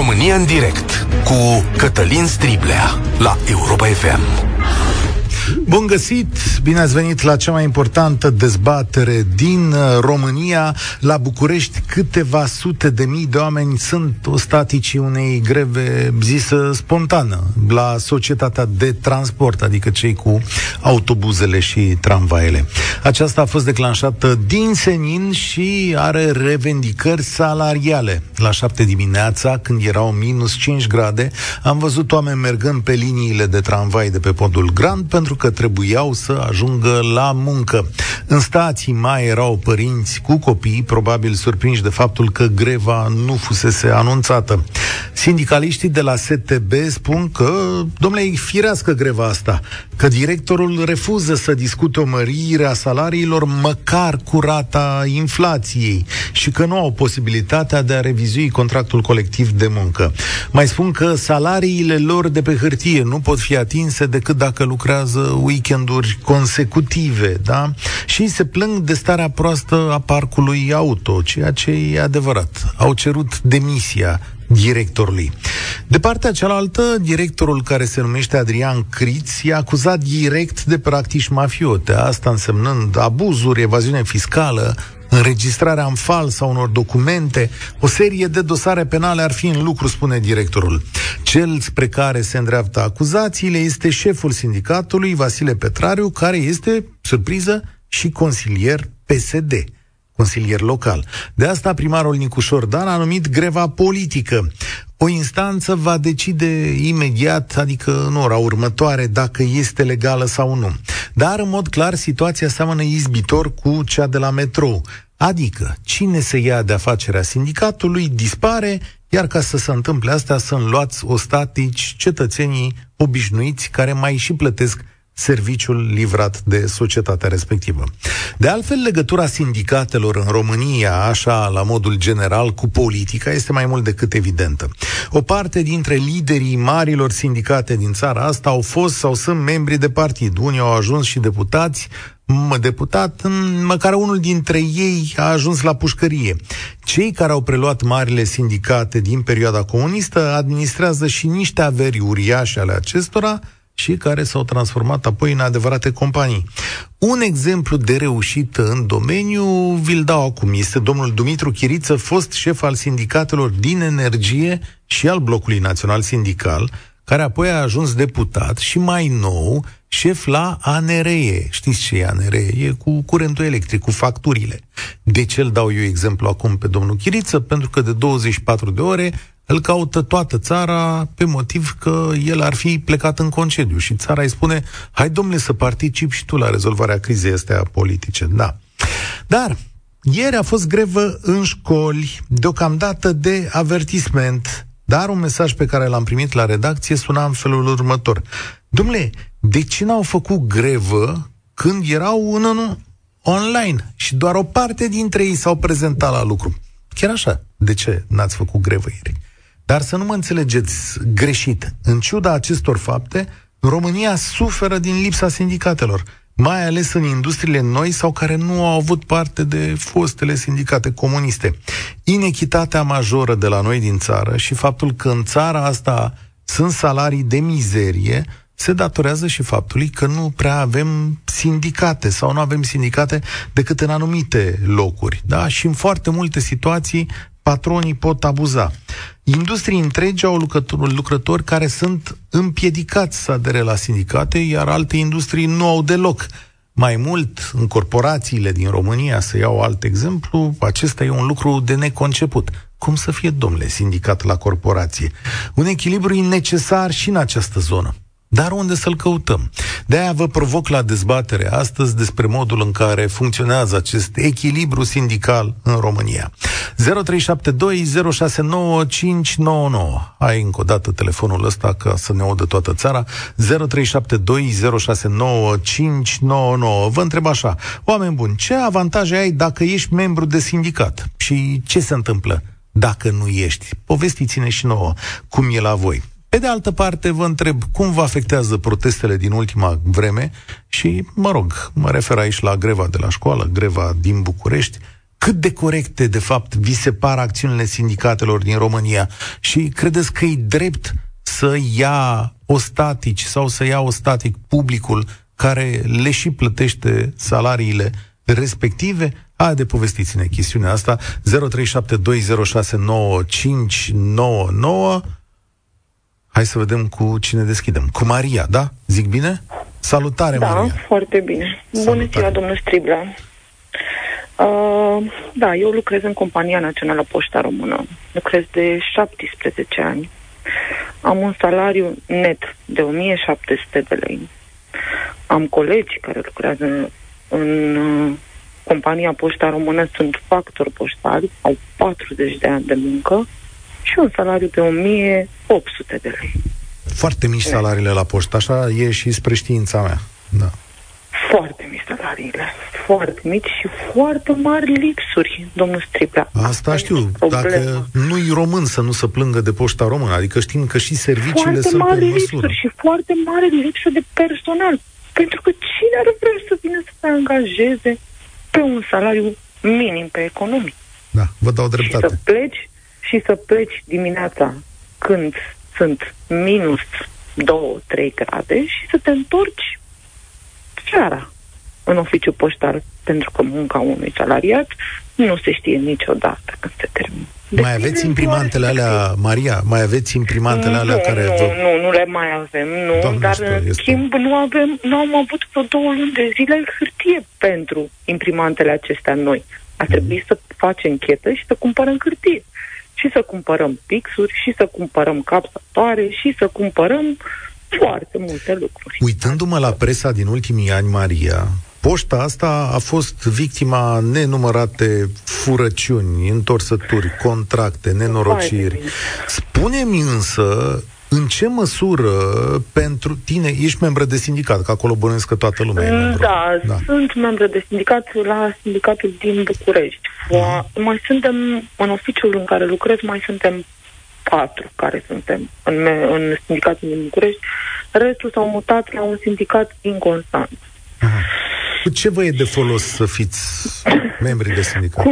România în direct cu Cătălin Striblea la Europa FM. Bun găsit! Bine ați venit la cea mai importantă dezbatere din România. La București, câteva sute de mii de oameni sunt ostaticii unei greve zisă spontană la societatea de transport, adică cei cu autobuzele și tramvaele. Aceasta a fost declanșată din senin și are revendicări salariale. La 7 dimineața, când erau minus 5 grade, am văzut oameni mergând pe liniile de tramvai de pe podul Grand pentru că trebuiau să ajungă la muncă. În stații mai erau părinți cu copii, probabil surprinși de faptul că greva nu fusese anunțată. Sindicaliștii de la STB spun că, domnule, e firească greva asta, că directorul refuză să discute o mărire a salariilor măcar cu rata inflației și că nu au posibilitatea de a revizui contractul colectiv de muncă. Mai spun că salariile lor de pe hârtie nu pot fi atinse decât dacă lucrează weekenduri consecutive, da? Și se plâng de starea proastă a parcului auto, ceea ce e adevărat. Au cerut demisia directorului. De partea cealaltă, directorul, care se numește Adrian Criț, e acuzat direct de practici mafiote, asta însemnând abuzuri, evaziune fiscală, înregistrarea în fals a unor documente, o serie de dosare penale ar fi în lucru, spune directorul. Cel spre care se îndreaptă acuzațiile este șeful sindicatului, Vasile Petrariu, care este, surpriză, și consilier PSD. Consilier local. De asta primarul Nicușor Dan a numit greva politică. O instanță va decide imediat, adică în ora următoare, dacă este legală sau nu. Dar, în mod clar, situația seamănă izbitor cu cea de la metrou. Adică, cine se ia de afacerea sindicatului dispare, iar ca să se întâmple astea sunt luați ostatici cetățenii obișnuiți care mai și plătesc serviciul livrat de societatea respectivă. De altfel, legătura sindicatelor în România, așa la modul general, cu politica este mai mult decât evidentă. O parte dintre liderii marilor sindicate din țara asta au fost sau sunt membri de partid. Unii au ajuns și deputat, măcar unul dintre ei a ajuns la pușcărie. Cei care au preluat marile sindicate din perioada comunistă administrează și niște averi uriașe ale acestora, și care s-au transformat apoi în adevărate companii. Un exemplu de reușită în domeniu vi-l dau acum. Este domnul Dumitru Chiriță, fost șef al sindicatelor din energie și al Blocului Național Sindical, care apoi a ajuns deputat și mai nou șef la ANRE. Știți ce e ANRE? E cu curentul electric, cu facturile. De ce îl dau eu exemplu acum pe domnul Chiriță? Pentru că de 24 de ore îl caută toată țara pe motiv că el ar fi plecat în concediu și țara îi spune: hai, domnule, să participi și tu la rezolvarea crizei astea politice. Da. Dar ieri a fost grevă în școli, deocamdată de avertisment, dar un mesaj pe care l-am primit la redacție suna în felul următor: domnule, de ce n-au făcut grevă când erau în online și doar o parte dintre ei s-au prezentat la lucru? Chiar așa, de ce n-ați făcut grevă ieri? Dar să nu mă înțelegeți greșit. În ciuda acestor fapte, România suferă din lipsa sindicatelor, mai ales în industriile noi sau care nu au avut parte de fostele sindicate comuniste. Inechitatea majoră de la noi din țară și faptul că în țara asta sunt salarii de mizerie se datorează și faptului că nu prea avem sindicate sau nu avem sindicate decât în anumite locuri. Da? Și în foarte multe situații patronii pot abuza. Industrii întregi au lucrători care sunt împiedicați să adere la sindicate, iar alte industrii nu au deloc. Mai mult, în corporațiile din România, să iau alt exemplu, acesta e un lucru de neconceput. Cum să fie, domnule, sindicat la corporație? Un echilibru e necesar și în această zonă. Dar unde să-l căutăm? De-aia vă provoc la dezbatere astăzi despre modul în care funcționează acest echilibru sindical în România. 0372069599. Ai încă o dată telefonul ăsta ca să ne audă toată țara. 0372069599. Vă întreb așa: oameni buni, ce avantaje ai dacă ești membru de sindicat? Și ce se întâmplă dacă nu ești? Povestiți-ne și nouă cum e la voi. Pe de altă parte, vă întreb cum vă afectează protestele din ultima vreme și, mă refer aici la greva de la școală, greva din București, Cât de corecte, de fapt, vi se par acțiunile sindicatelor din România? Și credeți că e drept să ia ostatici sau să ia ostatic publicul care le și plătește salariile respective? Haide, povestiți-ne chestiunea asta. 0372069599. Hai să vedem cu cine deschidem. Cu Maria, da? Zic bine? Salutare, da, Maria. Da, foarte bine. Salutare. Bună ziua, domnul Striblea. Da, eu lucrez în Compania Națională Poșta Română. Lucrez de 17 ani. Am un salariu net de 1700 de lei. Am colegi care lucrează în Compania Poșta Română, sunt factori poștari, au 40 de ani de muncă și un salariu de 1800 de lei. Foarte mici salariile la poștă, așa e și spre știința mea. Da. Foarte mici salariile, foarte mici și foarte mari lipsuri, domnul Striblea. Asta știu, dacă nu-i român să nu se plângă de poșta română, adică știm că și serviciile foarte sunt mari pe măsură. Lipsuri și foarte mare lipsuri de personal, pentru că cine ar vrea să vină să se angajeze pe un salariu minim pe economic? Da, vă dau dreptate. Și să pleci dimineața când sunt minus 2-3 grade și să te întorci seara în oficiu poștal, pentru că munca unui salariat nu se știe niciodată când se termină. Mai aveți imprimantele alea, Maria? Mai aveți imprimantele alea care... Nu le mai avem, nu. Doamne, dar în schimb nu am avut vreo 2 luni de zile hârtie pentru imprimantele acestea noi. A trebuit să facem chetă și să cumpărăm hârtie. Și să cumpărăm pixuri, și să cumpărăm capsatoare, și să cumpărăm foarte multe lucruri. Uitându-mă la presa din ultimii ani, Maria, poșta asta a fost victima nenumărate furăciuni, întorsături, contracte, nenorociri. Spune-mi însă, în ce măsură pentru tine, ești membră de sindicat, că acolo bănuiesc că toată lumea e membră. Da, sunt membră de sindicat la sindicatul din București. Mai suntem, în oficiul în care lucrez, mai suntem 4 care suntem în sindicatul din București. Restul s-au mutat la un sindicat din Constanța. Cu ce vă e de folos să fiți membri de sindicat?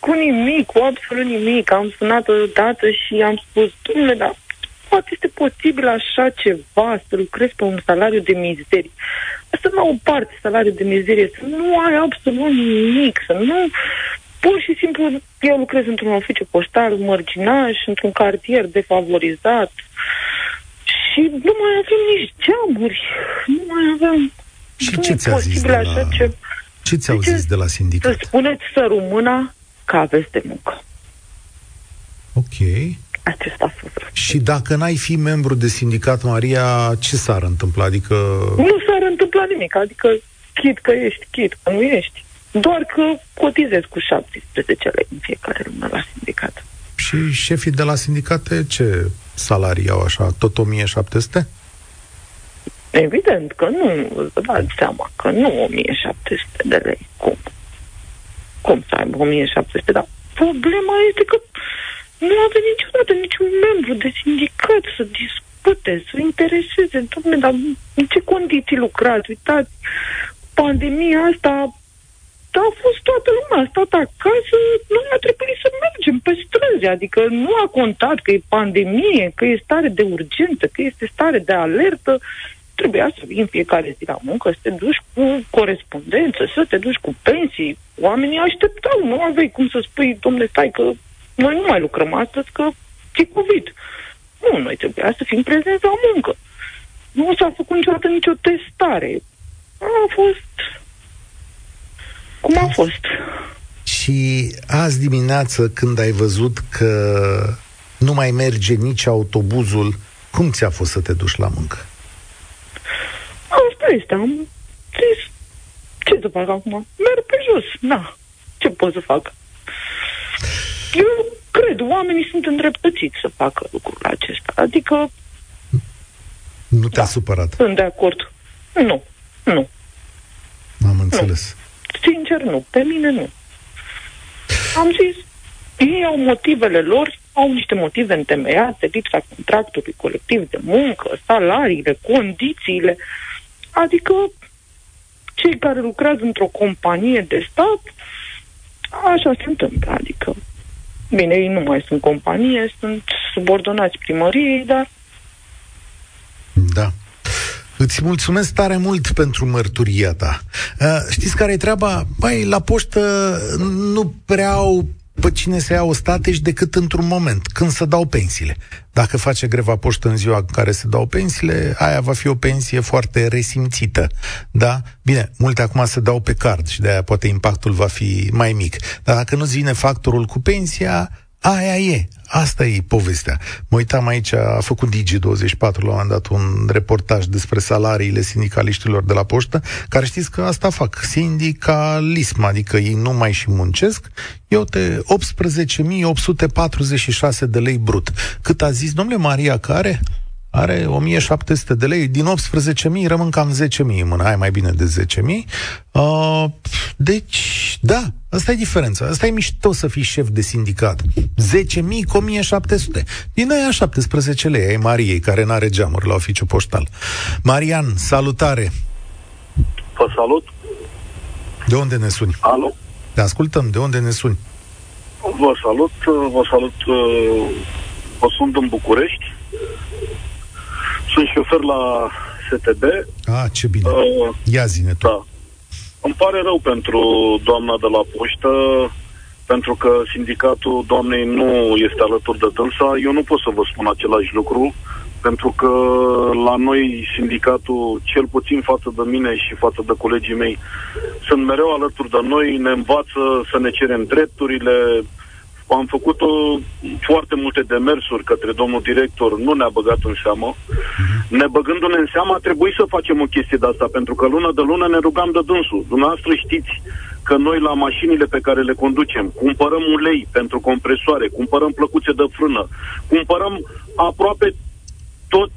Cu nimic, cu absolut nimic. Am sunat odată și am spus, domnule, dar poate este posibil așa ceva, să lucrezi pe un salariu de mizerie. Să nu ai o parte salariu de mizerie, să nu ai absolut nimic, să nu... Pur și simplu, eu lucrez într-un oficiu poștal, mărginaș, într-un cartier defavorizat și nu mai avem nici geamuri, nu mai avem... Și ce ți-a zis de la... Ce ți-au zis de la sindicat? Să spuneți să rumâna că aveți de muncă. Ok. Acesta a fost. Și dacă n-ai fi membru de sindicat, Maria, ce s-ar întâmpla? Adică... Nu s-ar întâmpla nimic, adică chit că ești, chit că nu ești. Doar că cotizezi cu 17 lei în fiecare lună la sindicat. Și șefii de la sindicate ce salarii au așa? Tot 1700? Evident că nu, îți dați seama că nu 1700 de lei. Cum să aibă 1700? Dar problema este că nu a venit niciodată niciun membru de sindicat să discute, să intereseze. Dom'le, dar în ce condiții lucrați? Uitați, pandemia asta... Da, a fost toată lumea, a stat acasă, noi a trebuit să mergem pe strânzi, adică nu a contat că e pandemie, că e stare de urgență, că este stare de alertă, trebuia să vii în fiecare zi la muncă, să te duci cu corespondență, să te duci cu pensii, oamenii așteptau, nu aveai cum să spui, dom'le, stai că noi nu mai lucrăm astăzi, că e COVID. Nu, noi trebuia să fim prezenți la muncă. Nu s-a făcut niciodată nicio testare. A fost... Cum a fost? Și azi dimineață, când ai văzut că nu mai merge nici autobuzul, cum ți-a fost să te duci la muncă? Asta este, am zis, ce să fac acum? Merg pe jos, na, ce pot să fac? Eu cred, oamenii sunt îndreptățiți să facă lucrul acesta, adică... Nu te-a supărat? Sunt de acord. Nu. Am înțeles. Sincer, nu. Pe mine, nu. Am zis, ei au motivele lor, au niște motive întemeiate, lipsa contractului colectiv de muncă, salariile, condițiile. Adică, cei care lucrează într-o companie de stat Așa se întâmplă, adică. Bine, ei nu mai sunt companie, sunt subordonați primăriei, dar... Da. Îți mulțumesc tare mult pentru mărturia ta. Știți care e treaba? Băi, la poștă nu prea au pe cine să iau stateș decât într-un moment, când se dau pensiile. Dacă face greva poștă în ziua în care se dau pensiile, aia va fi o pensie foarte resimțită. Da? Bine, multe acum se dau pe card și de-aia poate impactul va fi mai mic. Dar dacă nu-ți vine factorul cu pensia, aia e. Asta e povestea. Mă uitam aici, a făcut Digi24 la un moment dat un reportaj despre salariile sindicaliștilor de la poștă, care știți că asta fac, sindicalism, adică ei nu mai și muncesc. Iată, 18.846 de lei brut. Cât a zis, domnule, Maria, care are 1.700 de lei, din 18.000 rămân cam 10.000 în mână, hai mai bine de 10.000. Deci, da, asta e diferența, asta e mișto să fii șef de sindicat. 10.000 cu 1.700. Din aia 17 lei ai Mariei, care n-are geamuri la oficiu poștal. Marian, salutare! Vă salut! De unde ne suni? Alo? Te ascultăm, de unde ne suni? Vă salut, vă sunt în București. Sunt șofer la STB. Ah, ce bine. Ia zi-ne tu. Da. Îmi pare rău pentru doamna de la poștă, pentru că sindicatul doamnei nu este alături de dânsa. Eu nu pot să vă spun același lucru, pentru că la noi sindicatul, cel puțin față de mine și față de colegii mei, sunt mereu alături de noi, ne învață să ne cerem drepturile. Am făcut foarte multe demersuri către domnul director, nu ne-a băgat în seamă. Ne băgându-ne în seamă, a trebuit să facem o chestie de asta, pentru că lună de lună ne rugam de dânsul. Dumneavoastră știți că noi la mașinile pe care le conducem cumpărăm ulei pentru compresoare, cumpărăm plăcuțe de frână, cumpărăm aproape tot.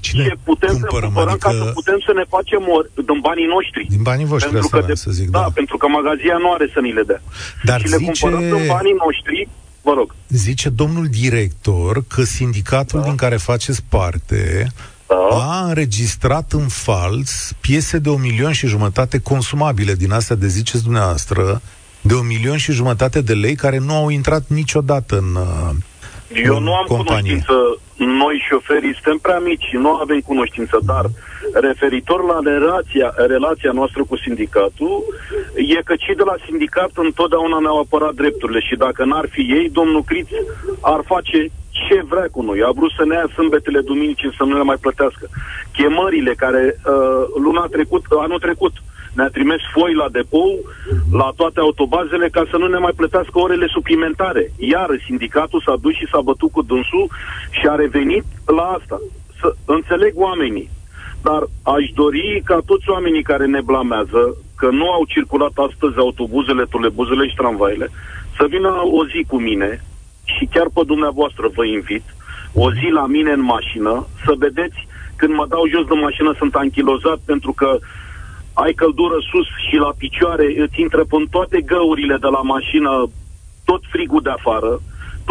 Cine ce putem cumpărăm, să cumpărăm, adică... ca să putem să ne facem din banii noștri. Din banii voștri, pentru că să zic. Da, pentru că magazia nu are să ni le dea. Dar și zice... le cumpărăm din banii noștri, vă rog. Zice domnul director că sindicatul din care faceți parte... a înregistrat în fals piese de 1,5 milion consumabile din astea de, ziceți dumneavoastră, de 1,5 milion de lei care nu au intrat niciodată în... Eu nu am cunoștință, noi șoferii suntem prea mici, nu avem cunoștință, dar referitor la relația noastră cu sindicatul, e că cei de la sindicat întotdeauna ne-au apărat drepturile și dacă n-ar fi ei, domnul Criț ar face ce vrea cu noi. A vrut să ne ia sâmbetele, duminici, să nu le mai plătească. Chemările care anul trecut ne-a trimis foi la depou, la toate autobazele, ca să nu ne mai plătească orele suplimentare. Iar sindicatul s-a dus și s-a bătut cu dânsul și a revenit la asta. Să înțeleg oamenii. Dar aș dori ca toți oamenii care ne blamează că nu au circulat astăzi autobuzele, trolebuzele și tramvaile, să vină o zi cu mine și chiar pe dumneavoastră vă invit, o zi la mine în mașină, să vedeți când mă dau jos de mașină sunt anchilozat pentru că ai căldură sus și la picioare, îți intră până toate găurile de la mașină, tot frigul de afară,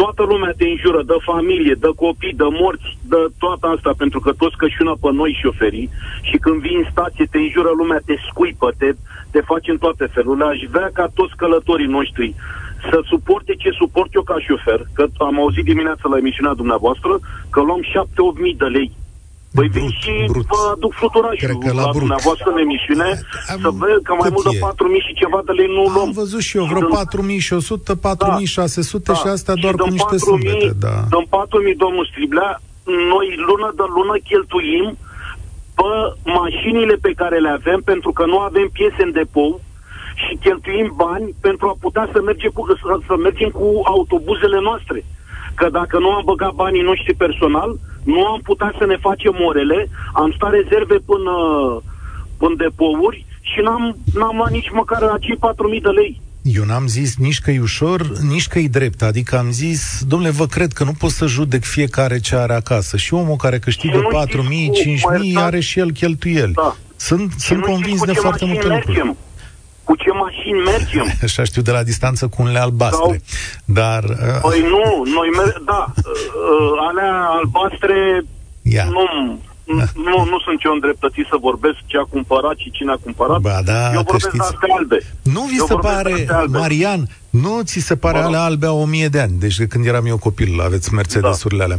toată lumea te înjură, de familie, de copii, de morți, de toată asta, pentru că toți cășună pe noi șoferii și când vii în stație te înjură lumea, te scuipă, te faci în toate felurile. Aș vrea ca toți călătorii noștri să suporte ce suport eu ca șofer, că am auzit dimineața la emisiunea dumneavoastră că luăm 7-8.000 de lei. Păi vin și vă aduc fluturașul la dumneavoastră în emisiune să văd că mai mult de 4.000 și ceva de lei nu luăm. Am văzut și eu vreo 4.100, 4.600 și astea doar cu niște sâmbete. Dăm 4.000, domnul Striblea, noi lună de lună cheltuim pe mașinile pe care le avem pentru că nu avem piese în depou și cheltuim bani pentru a putea să mergem cu autobuzele noastre. Că dacă nu am băgat banii noștri personal, nu am putea să ne facem orele, am stat rezerve până depouri și n-am luat nici măcar acei 4.000 de lei. Eu n-am zis nici că e ușor, nici că e drept. Adică am zis, domnule, vă cred că nu pot să judec fiecare ce are acasă. Și omul care câștigă 4.000, 5.000 are și el cheltuieli. Da. Sunt convins de foarte multe lucruri. Cu ce mașini mergem? Așa știu de la distanță, cu unele albastre. Sau... Dar... Păi nu, noi mergem... Da, alea albastre... Yeah. Nu, Nu sunt eu îndreptățit să vorbesc ce a cumpărat și cine a cumpărat. Ba, da, eu vorbesc astea albe. Nu vi se pare, Marian, nu ți se pare alea albe a 1000 de ani? Deci de când eram eu copil, aveți Mercedes-urile alea.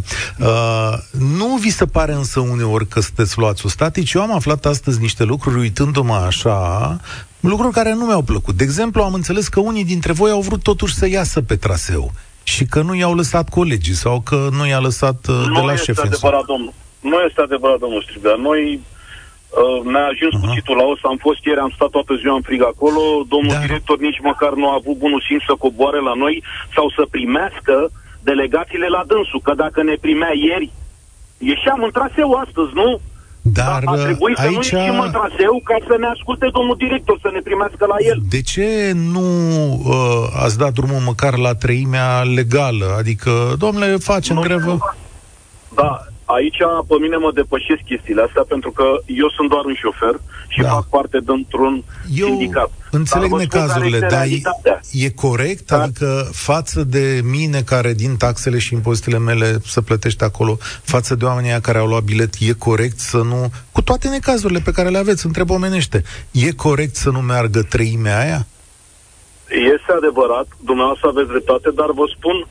Nu vi se pare însă uneori că sunteți luați ostatici? Eu am aflat astăzi niște lucruri, uitându-mă așa, lucruri care nu mi-au plăcut. De exemplu, am înțeles că unii dintre voi au vrut totuși să iasă pe traseu și că nu i-au lăsat colegii sau că nu i-a lăsat de la șef. Nu este adevărat, domnul Striblea. Noi ne-a ajuns cuțitul la os, am fost ieri, am stat toată ziua în frig acolo, domnul director nici măcar nu a avut bunul simț să coboare la noi sau să primească delegațiile la dânsul, că dacă ne primea ieri, ieșeam în traseu astăzi, nu? Dar a trebuit aici să nu ieșim în traseu ca să ne asculte domnul director, să ne primească la el. De ce nu ați dat drumul măcar la treimea legală? Adică, domnule, facem grevă? Da. Aici, pe mine, mă depășesc chestiile astea, pentru că eu sunt doar un șofer și fac parte dintr-un sindicat. Înțeleg necazurile, dar e corect? Da. Adică față de mine, care din taxele și impozitele mele se plătește acolo, față de oamenii care au luat bilet, e corect să nu... Cu toate necazurile pe care le aveți, întreb omenește, e corect să nu meargă treimea aia? Este adevărat, dumneavoastră aveți dreptate, dar vă spun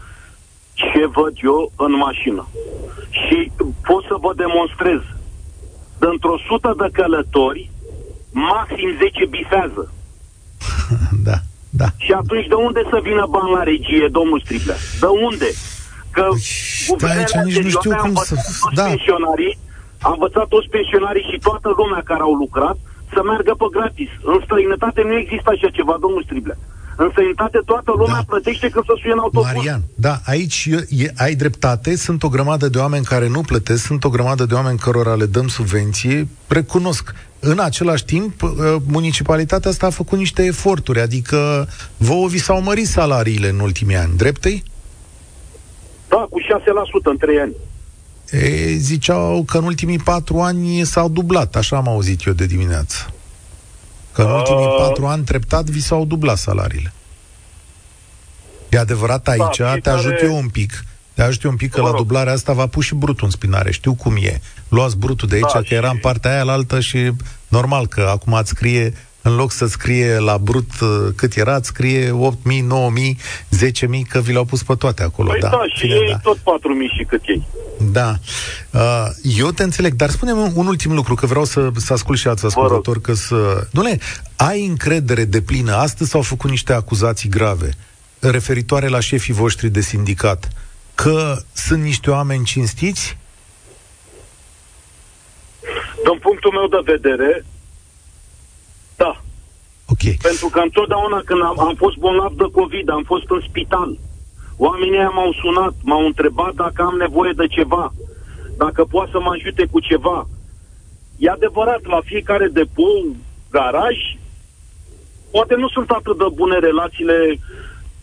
ce văd eu în mașină. Și pot să vă demonstrez. Dintr-o 100 de călători, maxim 10 bifează. Da, da. Și atunci de unde să vină bani la regie, domnul Striblea? De unde? Că guvernele anterioare au învățat pensionarii, am învățat toți pensionarii și toată lumea care au lucrat să meargă pe gratis. În străinătate nu există așa ceva, domnul Striblea. În sănătate toată lumea plătește când se suie în autobuz. Marian, aici ai dreptate, sunt o grămadă de oameni care nu plătesc, sunt o grămadă de oameni cărora le dăm subvenție, recunosc. În același timp, municipalitatea asta a făcut niște eforturi, adică vouă vi s-au mărit salariile în ultimii ani, dreptei? Da, cu 6% în 3 ani. E, ziceau că în ultimii 4 ani s-au dublat, așa am auzit eu de dimineață. Că în ultimii 4 ani treptat vi s-au dublat salariile. E adevărat aici, te ajut eu un pic. Te ajut eu un pic, că la dublarea asta v-a pus și brutul în spinare. Știu cum e. Luați brutul de aici, că era în partea aia la altă și normal că acum ați scrie, în loc să scrie la brut cât era, scrie 8.000, 9.000, 10.000, că vi le-au pus pe toate acolo. Păi da, și ei tot 4.000 și cât ei. Da. Eu te înțeleg, dar spune-mi un ultim lucru, că vreau să ascult și alți ascultători. Doamne, ai încredere deplină? Astăzi s-au făcut niște acuzații grave referitoare la șefii voștri de sindicat, că sunt niște oameni cinstiți? Din punctul meu de vedere, da. Okay. Pentru că întotdeauna când am fost bolnav de COVID, am fost în spital, oamenii aia m-au sunat, m-au întrebat dacă am nevoie de ceva, dacă poate să mă ajute cu ceva. E adevărat, la fiecare depou, garaj, poate nu sunt atât de bune relațiile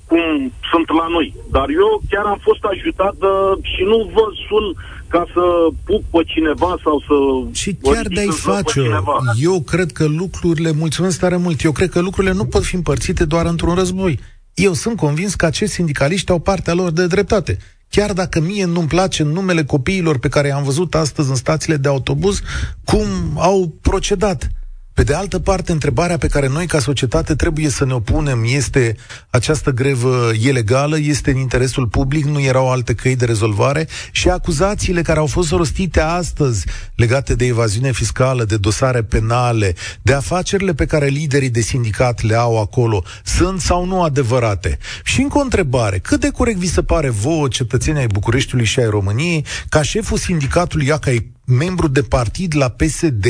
cum sunt la noi, dar eu chiar am fost ajutat și nu vă sun ca să pup pe cineva sau să... Și chiar de-ai face. Eu cred că lucrurile, mulțumesc tare mult, eu cred că lucrurile nu pot fi împărțite doar într-un război. Eu sunt convins că acești sindicaliști au partea lor de dreptate. Chiar dacă mie nu-mi place numele copiilor pe care i-am văzut astăzi în stațiile de autobuz, cum au procedat. Pe de altă parte, întrebarea pe care noi, ca societate, trebuie să ne opunem este: această grevă e legală, este în interesul public, nu erau alte căi de rezolvare? Și acuzațiile care au fost rostite astăzi legate de evaziune fiscală, de dosare penale, de afacerile pe care liderii de sindicat le au acolo, sunt sau nu adevărate? Și încă o întrebare: cât de corect vi se pare vouă, cetățenii ai Bucureștiului și ai României, ca șeful sindicatului, ca membru de partid la PSD,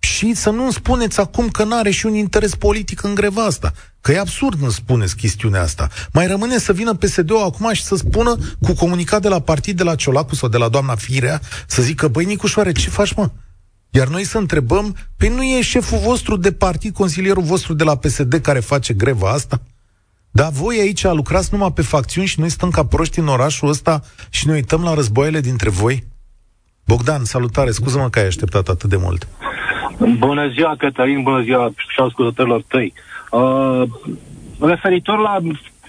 și să nu-mi spuneți acum că n-are și un interes politic în greva asta? Că e absurd, nu spuneți chestiunea asta. Mai rămâne să vină PSD-ul acum și să spună, cu comunicat de la partid, de la Ciolacu sau de la doamna Firea, să zică: băi, Nicușoare, ce faci, mă? Iar noi să întrebăm: păi nu e șeful vostru de partid, consilierul vostru de la PSD, care face greva asta? Dar voi aici lucrați numai pe facțiuni și noi stăm ca proști în orașul ăsta și ne uităm la războaiele dintre voi? Bogdan, salutare, scuză-mă că ai așteptat atât de mult. Bună ziua, Cătălin, bună ziua și ascultătorilor tăi. Referitor la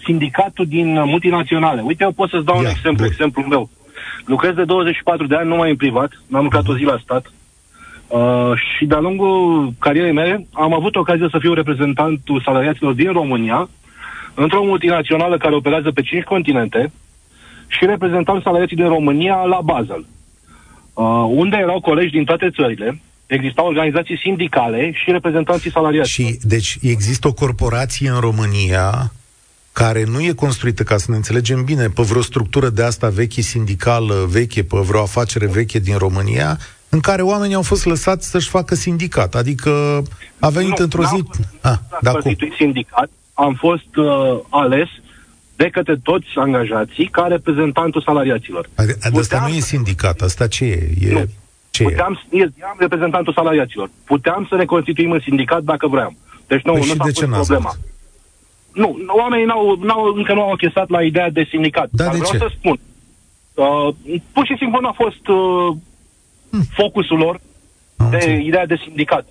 sindicatul din multinaționale, uite, eu pot să-ți dau un exemplu meu. Lucrez de 24 de ani numai în privat, n-am lucrat o zi la stat. Și de-a lungul carierei mele am avut ocazia să fiu reprezentantul salariaților din România într-o multinațională care operează pe 5 continente și reprezentam salariații din România la Basel, unde erau colegi din toate țările, existau organizații sindicale și reprezentanții salariaților. Și, deci, există o corporație în România care nu e construită, ca să ne înțelegem bine, pe vreo structură de asta veche, sindicală veche, pe vreo afacere veche din România, în care oamenii au fost lăsați să-și facă sindicat. Adică a venit într-o zi... sindicat, am fost ales de către toți angajații ca reprezentantul salariaților. Asta nu e sindicat, asta ce e? Nu. Ce Puteam reprezentantul salariaților. Puteam să ne constituim în sindicat dacă vreau. Deci nu, nu s-a pus problema. Nu, oamenii încă nu au achesat la ideea de sindicat. Dar vreau să spun, pur și simplu nu a fost focusul lor de ideea de sindicat.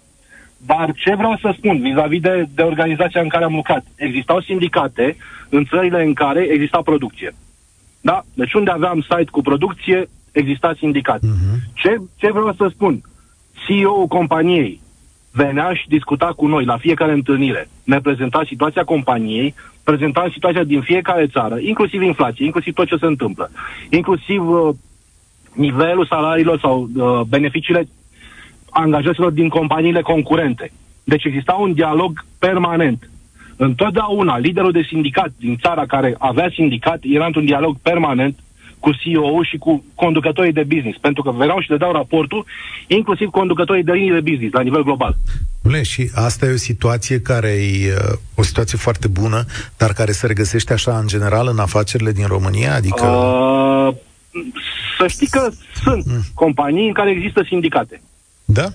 Dar ce vreau să spun vis-a-vis de organizația în care am lucrat? Existau sindicate în țările în care exista producție. Da? Deci unde aveam site cu producție, exista sindicat. Ce vreau să spun? CEO-ul companiei venea și discuta cu noi la fiecare întâlnire. Ne prezenta situația companiei, prezenta situația din fiecare țară, inclusiv inflație, inclusiv tot ce se întâmplă, inclusiv nivelul salariilor sau beneficiile angajaților din companiile concurente. Deci exista un dialog permanent. Întotdeauna liderul de sindicat din țara care avea sindicat era într-un dialog permanent cu CEO-ul și cu conducătorii de business, pentru că veneau și le dau raportul, inclusiv conducătorii de linii de business la nivel global. Bine, și asta e o situație care e o situație foarte bună, dar care se regăsește așa în general în afacerile din România, adică... Să știi că sunt companii în care există sindicate. Da?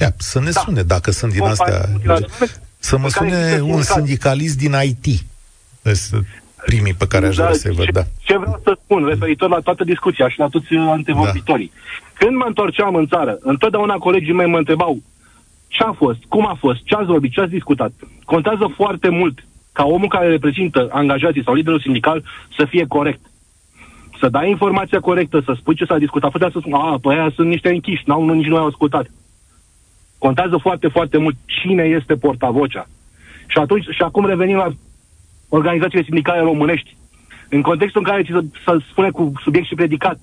Ia, să ne sune, dacă sunt din astea... Să mă sune un sindicalist din IT. Primii pe care aș vrea să-i văd, da. Ce vreau să spun, referitor la toată discuția și la toți antevorbitorii. Da. Când mă întorceam în țară, întotdeauna colegii mei mă întrebau ce-a fost, cum a fost, ce-ați vorbit, ce-ați discutat. Contează foarte mult ca omul care reprezintă angajații sau liderul sindical să fie corect. Să dai informația corectă, să spui ce s-a discutat. Putea să spun, păi aia sunt niște închiși, nici nu i-au ascultat. Contează foarte, foarte mult cine este portavocea. Și atunci, și acum revenim la organizațiile sindicale românești. În contextul în care să spune cu subiect și predicat,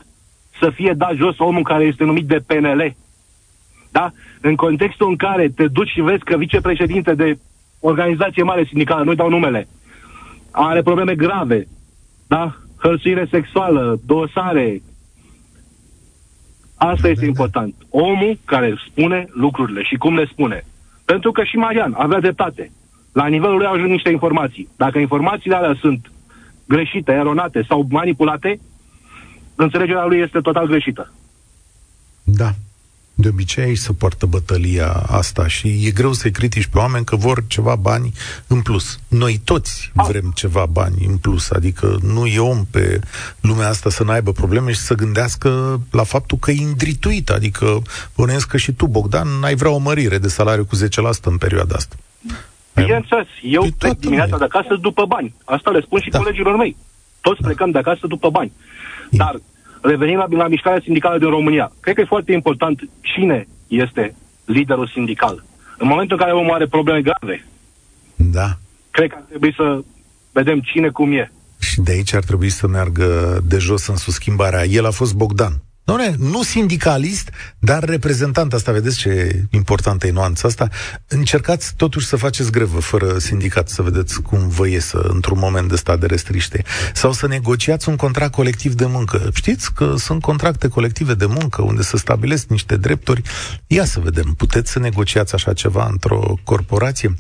să fie dat jos omul care este numit de PNL. Da? În contextul în care te duci și vezi că vicepreședinte de organizație mare sindicală, nu-i dau numele, are probleme grave, da? Hărțuire sexuală, dosare. Asta este important. Omul care spune lucrurile și cum le spune. Pentru că și Marian avea dreptate. La nivelul lui ajung niște informații. Dacă informațiile alea sunt greșite, eronate sau manipulate, înțelegerea lui este total greșită. Da. De obicei se poartă bătălia asta și e greu să-i critici pe oameni că vor ceva bani în plus. Noi toți vrem ceva bani în plus, adică nu e om pe lumea asta să n-aibă probleme și să gândească la faptul că e îndrituit, adică bănuiesc că și tu, Bogdan, ai vrea o mărire de salariu cu 10% în perioada asta. Bineînțeles, eu plec dimineața de acasă după bani. Asta le spun și colegilor mei. Toți plecăm de acasă după bani. Dar revenim la mișcarea sindicală din România. Cred că e foarte important cine este liderul sindical. În momentul în care omul are probleme grave, cred că ar trebui să vedem cine cum e. Și de aici ar trebui să meargă de jos în sus schimbarea. El a fost Bogdan. Nu sindicalist, dar reprezentant. Asta, vedeți ce importantă e nuanța asta. Încercați totuși să faceți grevă fără sindicat, să vedeți cum vă iese într-un moment de stat de restriște. Sau să negociați un contract colectiv de muncă. Știți că sunt contracte colective de muncă unde se stabilesc niște drepturi. Ia să vedem, puteți să negociați așa ceva într-o corporație?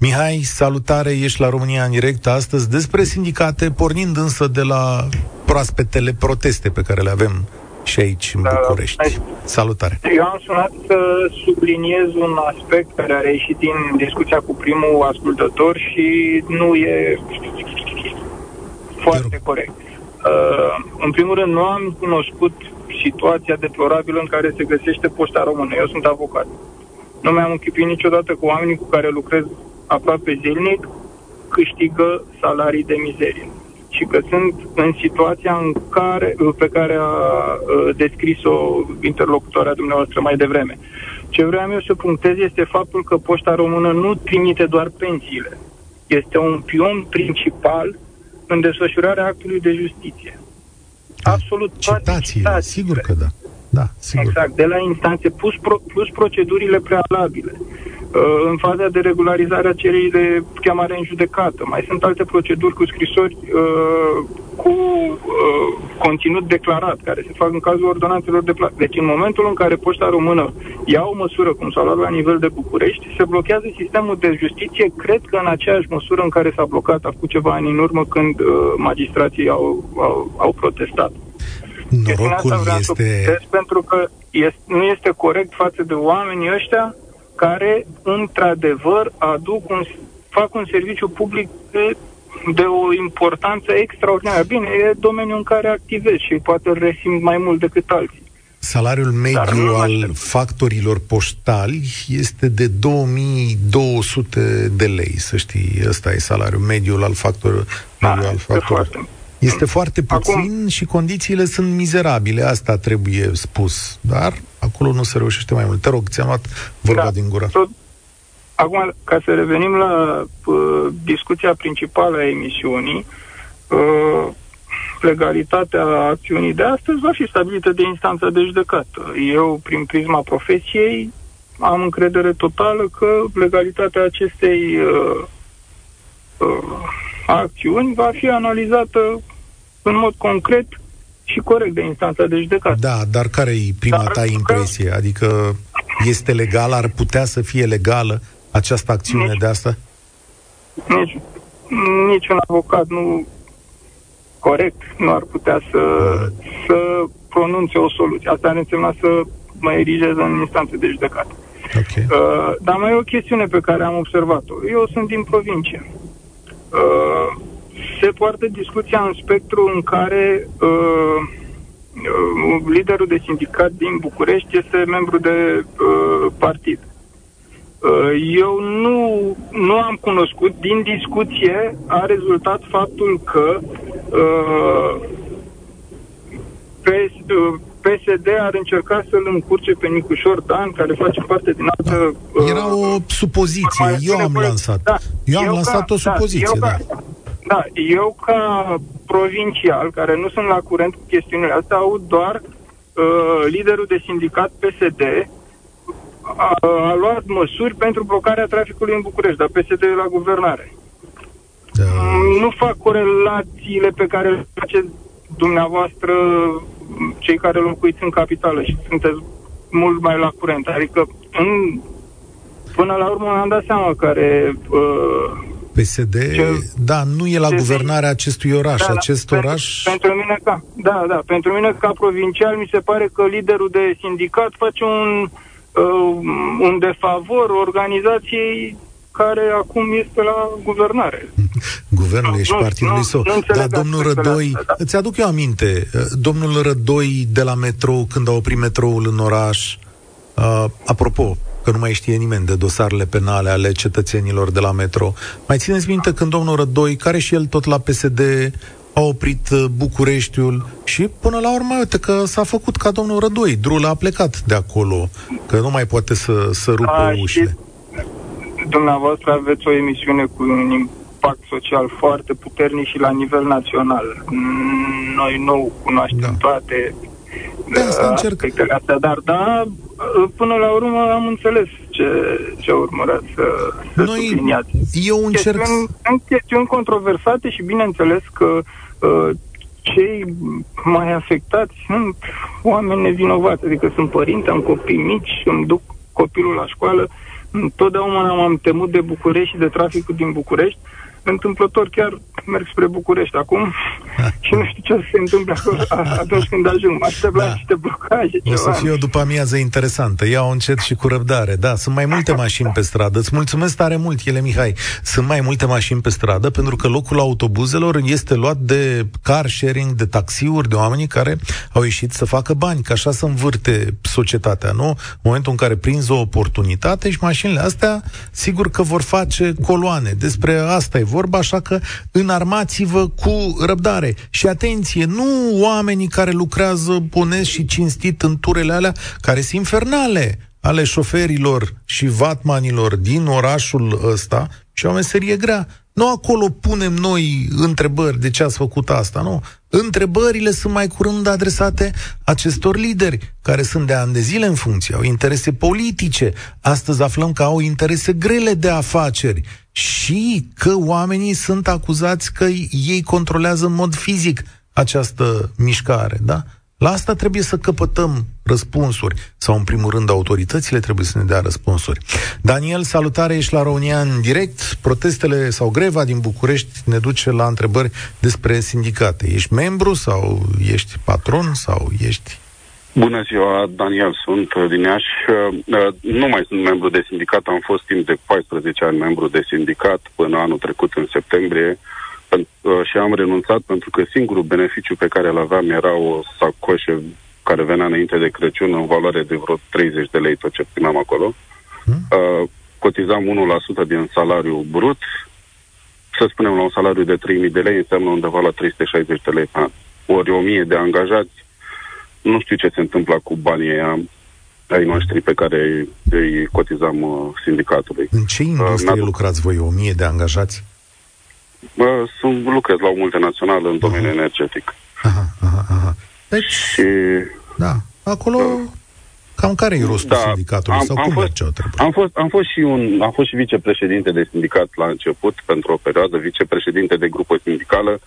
Mihai, salutare, ești la România în direct astăzi despre sindicate, pornind însă de la proaspetele proteste pe care le avem și aici, în București. Salutare! Eu am sunat să subliniez un aspect care a reieșit din discuția cu primul ascultător și nu e foarte corect. În primul rând, nu am cunoscut situația deplorabilă în care se găsește Poșta Română. Eu sunt avocat. Nu mi-am închipit niciodată că oamenii cu care lucrez aproape zilnic câștigă salarii de mizerie. ci că sunt în situația în care, pe care a descris-o interlocutoarea dumneavoastră mai devreme. Ce vreau eu să punctez este faptul că Poșta Română nu trimite doar pensiile. Este un pion principal în desfășurarea actului de justiție. Absolut toate citațiile. Sigur că da. Da, sigur. Exact, de la instanțe, plus procedurile prealabile. În faza de regularizare a cererii de cheamare în judecată, mai sunt alte proceduri cu scrisori cu conținut declarat, care se fac în cazul ordonanțelor de plată. Deci în momentul în care Poșta Română ia o măsură, cum s-a luat la nivel de București, se blochează sistemul de justiție, cred că în aceeași măsură în care s-a blocat acum ceva ani în urmă, când magistrații au protestat. Norocul este... Pentru că nu este corect față de oamenii ăștia care, într-adevăr, fac un serviciu public de o importanță extraordinară. Bine, e domeniul în care activez și poate îl resimt mai mult decât alții. Salariul mediu al factorilor poștali este de 2200 de lei, să știi. Ăsta e salariul mediu al factorilor. Este foarte puțin acum, și condițiile sunt mizerabile, asta trebuie spus, dar acolo nu se reușește mai mult. Te rog, ți-am luat vorba din gură. Acum, ca să revenim la discuția principală a emisiunii, legalitatea acțiunii de astăzi va fi stabilită de instanța de judecată. Eu, prin prisma profesiei, am încredere totală că legalitatea acestei acțiuni va fi analizată în mod concret și corect de instanța de judecată. Da, dar care-i prima ta impresie? Adică este legală, ar putea să fie legală această acțiune de asta? Niciun avocat nu corect nu ar putea să pronunțe o soluție. Asta ar însemna să mă erigez în instanță de judecată. Okay. Dar mai e o chestiune pe care am observat-o. Eu sunt din provincie. Se poartă discuția în spectru în care liderul de sindicat din București este membru de partid. Eu nu am cunoscut, din discuție a rezultat faptul că PSD ar încerca să-l încurce pe Nicușor Dan, care face parte din altă... Era o supoziție, eu am lansat. Da. Eu ca provincial, care nu sunt la curent cu chestiunile astea, aud doar liderul de sindicat PSD a luat măsuri pentru blocarea traficului în București, dar PSD e la guvernare. Da. Nu fac corelațiile pe care le face dumneavoastră, cei care locuiți în capitală și sunteți mult mai la curent. Adică, până la urmă, am dat seama care... PSD, nu e la guvernarea acestui oraș. Pentru mine, ca provincial, mi se pare că liderul de sindicat face un defavor organizației care acum este la guvernare. Guvernul și partidului său. Dar domnul Rădoi, îți aduc eu aminte, domnul Rădoi de la metrou, când a oprit metroul în oraș, apropo, că nu mai știe nimeni de dosarele penale ale cetățenilor de la metrou. Mai țineți minte când domnul Rădoi, care și el tot la PSD, a oprit Bucureștiul și până la urmă, uite că s-a făcut ca domnul Rădoi, Drul a plecat de acolo, că nu mai poate să rupă ușile. Dumneavoastră aveți o emisiune cu un impact social foarte puternic și la nivel național. Noi nu cunoaștem toate aspectele astea, dar până la urmă am înțeles ce urmăreați să subliniați. Eu încerc... Sunt chestiuni controversate și bineînțeles că cei mai afectați sunt oameni nevinovați, adică sunt părinte, am copii mici, îmi duc copilul la școală. Întotdeauna m-am temut de București și de traficul din București. Întâmplător chiar merg spre București acum și nu știu ce se întâmplă atunci când ajung. Mă aștept la niște blocaje. O să fie o după-amiază interesantă. Ia-o încet și cu răbdare. Da, sunt mai multe mașini pe stradă. Îți mulțumesc tare mult, Ele Mihai. Sunt mai multe mașini pe stradă pentru că locul autobuzelor este luat de car sharing, de taxiuri, de oamenii care au ieșit să facă bani, că așa se învârte societatea, nu? În momentul în care prinzi o oportunitate și mașinile astea, sigur că vor face coloane. Despre asta e vorba, așa că înarmați-vă cu răbdare. Și atenție, nu oamenii care lucrează onest și cinstit în turele alea, care sunt infernale, ale șoferilor și vatmanilor din orașul ăsta, și o meserie grea. Nu acolo punem noi întrebări de ce ați făcut asta, nu? Întrebările sunt mai curând adresate acestor lideri, care sunt de ani de zile în funcție, au interese politice. Astăzi aflăm că au interese grele de afaceri și că oamenii sunt acuzați că ei controlează în mod fizic această mișcare, da? La asta trebuie să căpătăm răspunsuri. Sau, în primul rând, autoritățile trebuie să ne dea răspunsuri. Daniel, salutare, ești la România în direct. Protestele sau greva din București ne duce la întrebări despre sindicate. Ești membru sau ești patron sau ești... Bună ziua, Daniel, sunt din Iași. Nu mai sunt membru de sindicat. Am fost timp de 14 ani membru de sindicat până anul trecut, în septembrie. Și am renunțat pentru că singurul beneficiu pe care îl aveam era o sacoșă care venea înainte de Crăciun în valoare de vreo 30 de lei tot ce primeam acolo. Cotizam 1% din salariul brut. Să spunem, la un salariu de 3.000 de lei înseamnă undeva la 360 de lei pe an. Ori 1.000 de angajați. Nu știu ce se întâmplă cu banii aia ai noștri pe care îi cotizam sindicatului. În ce industrie lucrați voi, 1.000 de angajați? Lucrez la o multinațională în domeniul energetic. Aha. Deci, și, da, acolo cam care e rostul sindicatului? Am fost și vicepreședinte de sindicat la început, pentru o perioadă, vicepreședinte de grupă sindicală,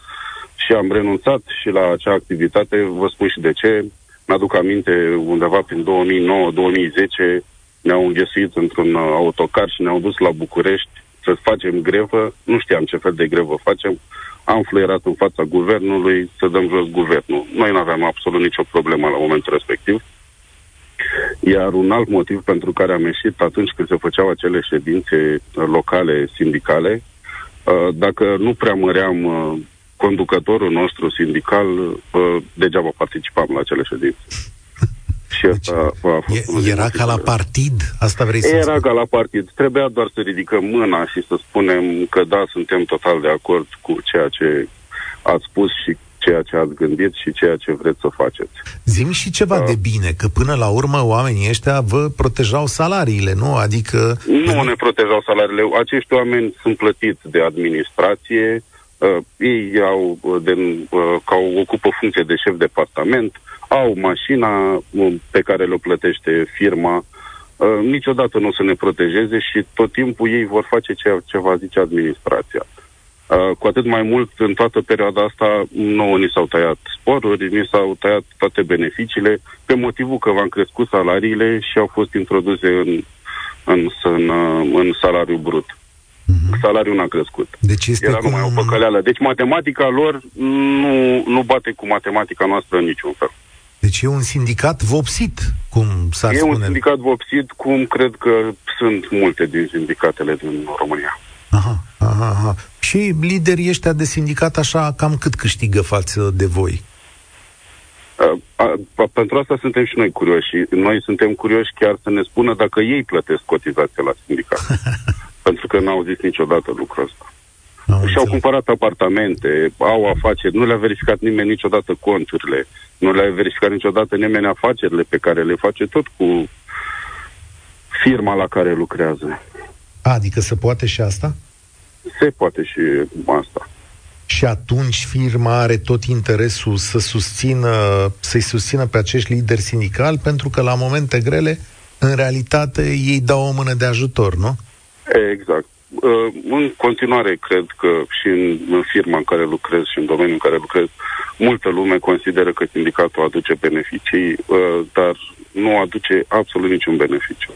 și am renunțat și la acea activitate. Vă spun și de ce. Mi-aduc aminte, undeva prin 2009-2010 ne-au înghesuit într-un autocar și ne-au dus la București să facem grevă. Nu știam ce fel de grevă facem. Am fluierat în fața guvernului să dăm jos guvernul. Noi nu aveam absolut nicio problemă la momentul respectiv. Iar un alt motiv pentru care am ieșit, atunci când se făceau acele ședințe locale sindicale, dacă nu prea măream conducătorul nostru sindical, degeaba participam la acele ședințe. Deci, era ca la partid? Asta vrei să Era ca la partid. Trebuia doar să ridicăm mâna și să spunem că da, suntem total de acord cu ceea ce ați spus și ceea ce ați gândit și ceea ce vreți să faceți. Zi-mi și ceva de bine, că până la urmă oamenii ăștia vă protejau salariile, nu? Adică... Nu ne protejau salariile. Acești oameni sunt plătiți de administrație, ei au, ocupă funcție de șef de departament, au mașina pe care le-o plătește firma, niciodată nu o să ne protejeze și tot timpul ei vor face ce va zice administrația. Cu atât mai mult, în toată perioada asta, nouă ni s-au tăiat sporuri, ni s-au tăiat toate beneficiile, pe motivul că v-am crescut salariile și au fost introduse în salariul brut. Salariul n-a crescut. Deci este era numai o păcăleală. Deci matematica lor nu bate cu matematica noastră în niciun fel. Deci e un sindicat vopsit, cum s-ar spune. E un sindicat vopsit, cum cred că sunt multe din sindicatele din România. Aha. Și liderii ăștia de sindicat, așa, cam cât câștigă față de voi? Pentru asta suntem și noi curioși. Noi suntem curioși chiar să ne spună dacă ei plătesc cotizația la sindicat. Pentru că n-au zis niciodată lucrul ăsta. Și-au cumpărat apartamente, au afaceri, nu le-a verificat nimeni niciodată conturile, nu le-a verificat niciodată nimeni afacerile pe care le face tot cu firma la care lucrează. Adică se poate și asta? Se poate și asta. Și atunci firma are tot interesul să-i susțină pe acești lideri sindicali, pentru că la momente grele, în realitate, ei dau o mână de ajutor, nu? Exact. În continuare, cred că și în firma în care lucrez și în domeniul în care lucrez, multă lume consideră că sindicatul aduce beneficii, dar nu aduce absolut niciun beneficiu.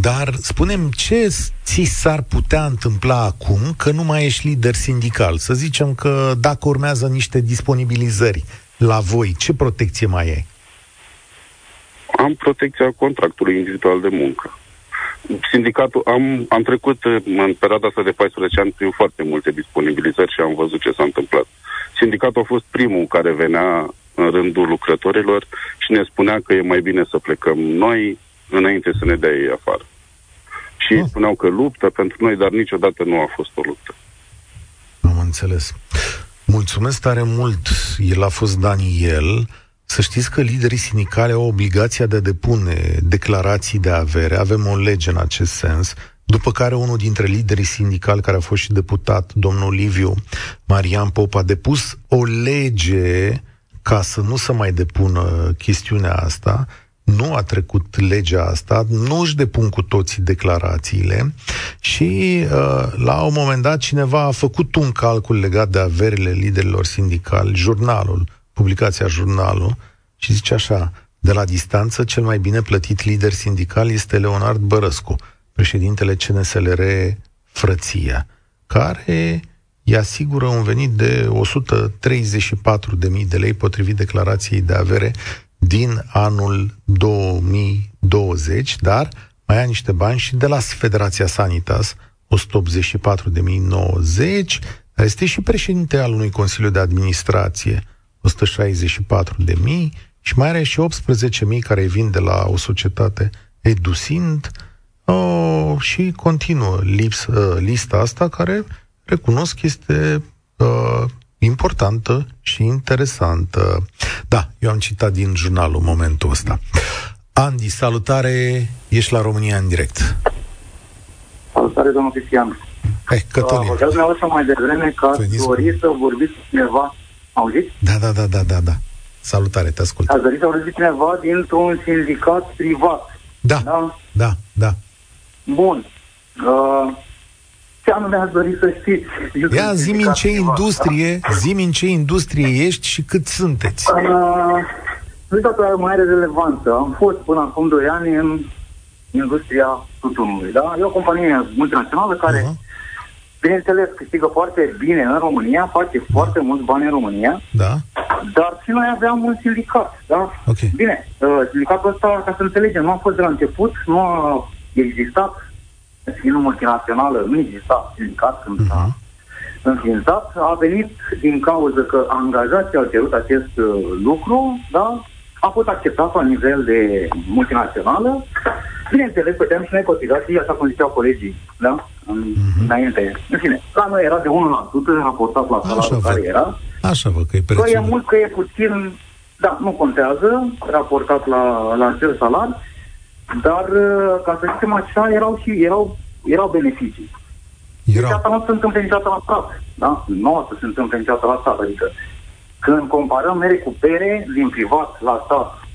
Dar spune-mi ce ți s-ar putea întâmpla acum că nu mai ești lider sindical? Să zicem că dacă urmează niște disponibilizări la voi, ce protecție mai ai? Am protecția contractului individual de muncă. Sindicatul, am trecut în perioada asta de 14 ani prin foarte multe disponibilizări și am văzut ce s-a întâmplat. Sindicatul a fost primul care venea în rândul lucrătorilor și ne spunea că e mai bine să plecăm noi înainte să ne dea ei afară. Și ei spuneau că luptă pentru noi, dar niciodată nu a fost o luptă. Am înțeles. Mulțumesc tare mult. El a fost Daniel. Să știți că liderii sindicali au obligația de a depune declarații de avere. Avem o lege în acest sens, după care unul dintre liderii sindicali, care a fost și deputat, domnul Liviu Marian Pop, a depus o lege ca să nu se mai depună chestiunea asta. Nu a trecut legea asta, nu își depun cu toții declarațiile și la un moment dat cineva a făcut un calcul legat de averile liderilor sindicali, jurnalul, publicația Jurnalul, și zice așa: de la distanță, cel mai bine plătit lider sindical este Leonard Bărăscu, președintele CNSLR Frăția, care îi asigură un venit de 134.000 de lei potrivit declarației de avere din anul 2020, dar mai ai niște bani și de la Federația Sanitas, 184.090, dar este și președinte al unui consiliu de administrație, 164.000, și mai are și 18.000 care vin de la o societate Edusind, și continuă lista asta, care recunosc este importantă și interesantă. Da, eu am citat din Jurnalul momentul ăsta. Andy, salutare, ești la România în direct. Salutare, domnul Cristian. Cătălin. Vreau dumneavoastră mai devreme că ați dorit să vorbiți cineva. Auziți? Da. Salutare, te ascult. Ați dorit să vorbiți cineva dintr-un sindicat privat. Da. Bun. Ce anume ați dorit să știți? Ia, zi-mi în ce industrie, da? Zi-mi în ce industrie ești și cât sunteți. Rezultatul are mai relevanță. Am fost până acum 2 ani în industria tutunului, da? E o companie multinațională care, bineînțeles, câștigă foarte bine în România, face foarte mulți bani în România, dar și noi aveam un sindicat, da? Okay. Bine, sindicatul ăsta, ca să înțelegem, nu a fost de la început, nu a existat, fiind o multinațională, nu exista sindicat când s-a înființat, a venit din cauza că angajații au cerut acest lucru, da? A fost acceptat la nivel de multinațională. Bineînțeles, puteam și noi cotizații, așa cum ziceau colegii, da? Înainte. În fine, la noi era de 1% raportat la salariul care era. Așa văd că e prețul. Că e mult, că e puțin, da, nu contează, raportat la acel salariu, dar, ca să zicem așa, erau beneficii. Deci asta nu se întâmplă niciodată la stat, da? Nu se întâmplă niciodată la stat, adică când comparăm recupere din privat la stat,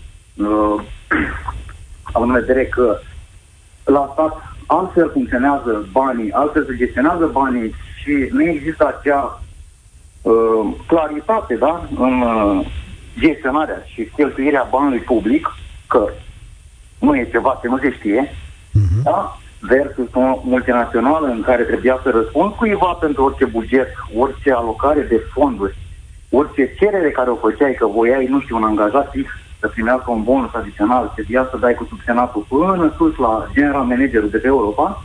având în vedere că la stat altfel funcționează banii, altfel se gestionează banii și nu există acea claritate, da? În gestionarea și cheltuirea banului public, că nu e ceva ce nu se știe, da? Versus o multinațională în care trebuia să răspund cuiva pentru orice buget, orice alocare de fonduri, orice cerere care o făceai, că voiai, nu știu, un angajat fix să primească un bonus adițional, trebuia să dai cu subsenatul până sus la general managerul de pe Europa.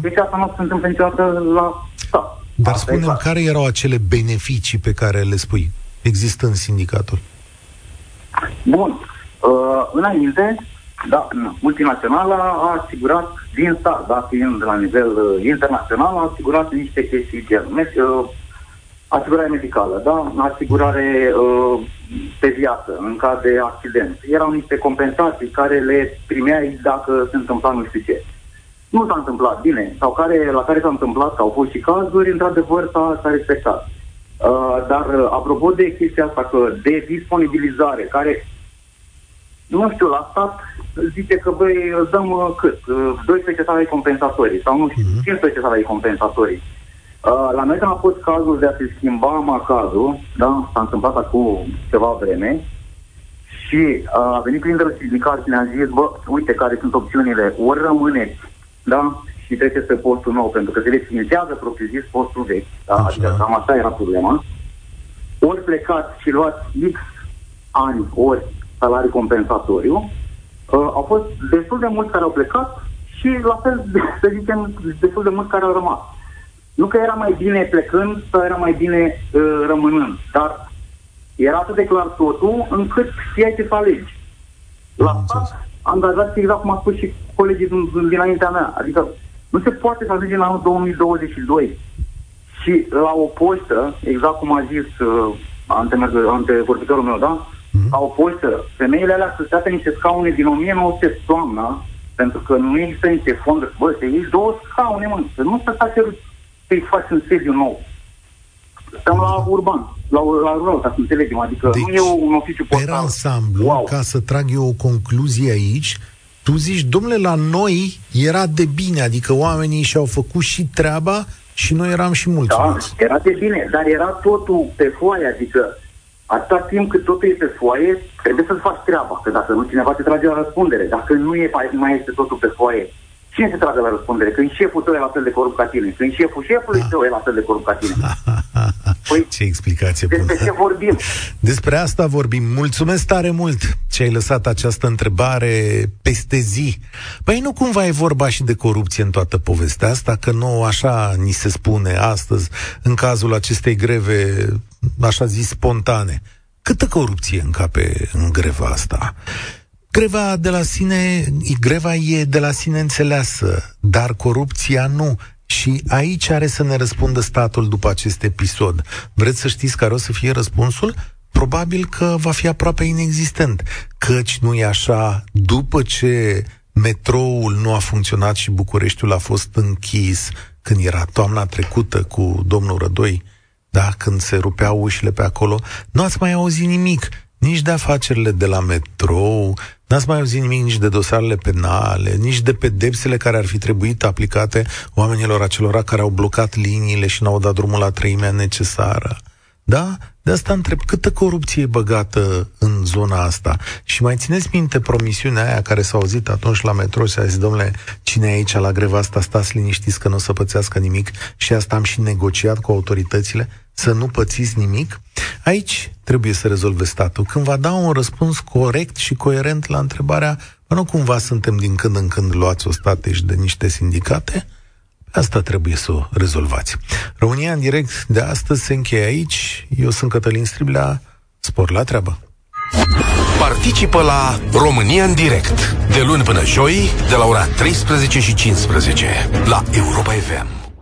Deci asta nu se întâmplă niciodată la stat. Dar spune-mi, care erau acele beneficii pe care le spui există în sindicatul? Bun. Înainte, da, multinaționala a asigurat din stat, da, fiind la nivel internațional, a asigurat niște chestii gen asigurare medicală, da, asigurare pe viață în caz de accident. Erau niște compensații care le primeai dacă se întâmpla nu știu ce. Nu s-a întâmplat, bine, sau la care s-a întâmplat, că au fost și cazuri, într-adevăr s-a respectat. Dar apropo de chestia asta, că de disponibilizare, care, nu știu, la stat zice că, băi, dăm 12 salarii compensatorii, sau nu știu, 15 salarii compensatorii. La noi când a fost cazul de a se schimba macazul, da, s-a întâmplat acum ceva vreme, și a venit printre sindicat și ne-a zis, bă, uite care sunt opțiunile, ori rămâneți, da? Și treceți pe postul nou, pentru că se desfințează propriu-zis postul vechi, da? Adică cam asta era problema. Ori plecați și luați X ani, ori salariu compensatoriu. Au fost destul de mulți care au plecat și la fel, să zicem, destul de mulți care au rămas. Nu că era mai bine plecând sau era mai bine rămânând, dar era atât de clar totul încât știai ce să alegi. La stat, angajați exact cum a spus și colegii dinaintea mea. Adică nu se poate să ajungem la anul 2022 și la o poștă, exact cum a zis antevorbitorul meu, da? La o poștă, femeile alea să stea pe niște scaune din 1900 toamna, pentru că nu există niște fonduri. Bă, să iei două scaune, mă, să nu se face să-i faci un sediu nou. Stăm la urban, la rural, ca să înțelegem, adică deci, nu e un oficiu portal. Per ansamblu, wow. Ca să trag eu o concluzie aici, tu zici, domnule, la noi era de bine, adică oamenii și-au făcut și treaba și noi eram și mulțumiți. Da, era de bine, dar era totul pe foaie, adică atâta timp cât totul e pe foaie, trebuie să-ți faci treaba, că dacă nu, cineva te trage la răspundere, dacă nu e, mai este totul pe foaie. Cine se trage la răspundere? Când șeful tău e la fel de corupt ca tine. Când șeful șefului tău e la fel de corupt ca tine. Păi, ce explicație bună. Despre ce vorbim? Despre asta vorbim. Mulțumesc tare mult ce ai lăsat această întrebare peste zi. Păi nu cumva e vorba și de corupție în toată povestea asta? Că nouă așa ni se spune astăzi, în cazul acestei greve, așa zis, spontane. Câtă corupție încape în greva asta? Greva e de la sine înțeleasă, dar corupția nu. Și aici are să ne răspundă statul după acest episod. Vreți să știți care o să fie răspunsul? Probabil că va fi aproape inexistent. Căci nu e așa, după ce metroul nu a funcționat și Bucureștiul a fost închis, când era toamna trecută cu domnul Rădoi, da, când se rupeau ușile pe acolo, nu ați mai auzit nimic. Nici de afacerile de la metrou, n-ați mai auzit nimic nici de dosarele penale, nici de pedepsele care ar fi trebuit aplicate oamenilor acelora care au blocat liniile și n-au dat drumul la treimea necesară. Da? De asta întreb, câtă corupție e băgată în zona asta? Și mai țineți minte promisiunea aia care s-a auzit atunci la metrou și a zis, domnule, cine e aici la greva asta, stați liniștiți că nu o să pățească nimic, și asta am și negociat cu autoritățile, să nu pățiți nimic? Aici trebuie să rezolve statul. Când va da un răspuns corect și coerent la întrebarea, nu cumva suntem din când în când luați o stateși de niște sindicate? Asta trebuie să o rezolvați. România în direct de astăzi se încheie aici. Eu sunt Cătălin Striblea. Spor la treabă! Participă la România în direct de luni până joi de la ora 13:15 la Europa FM.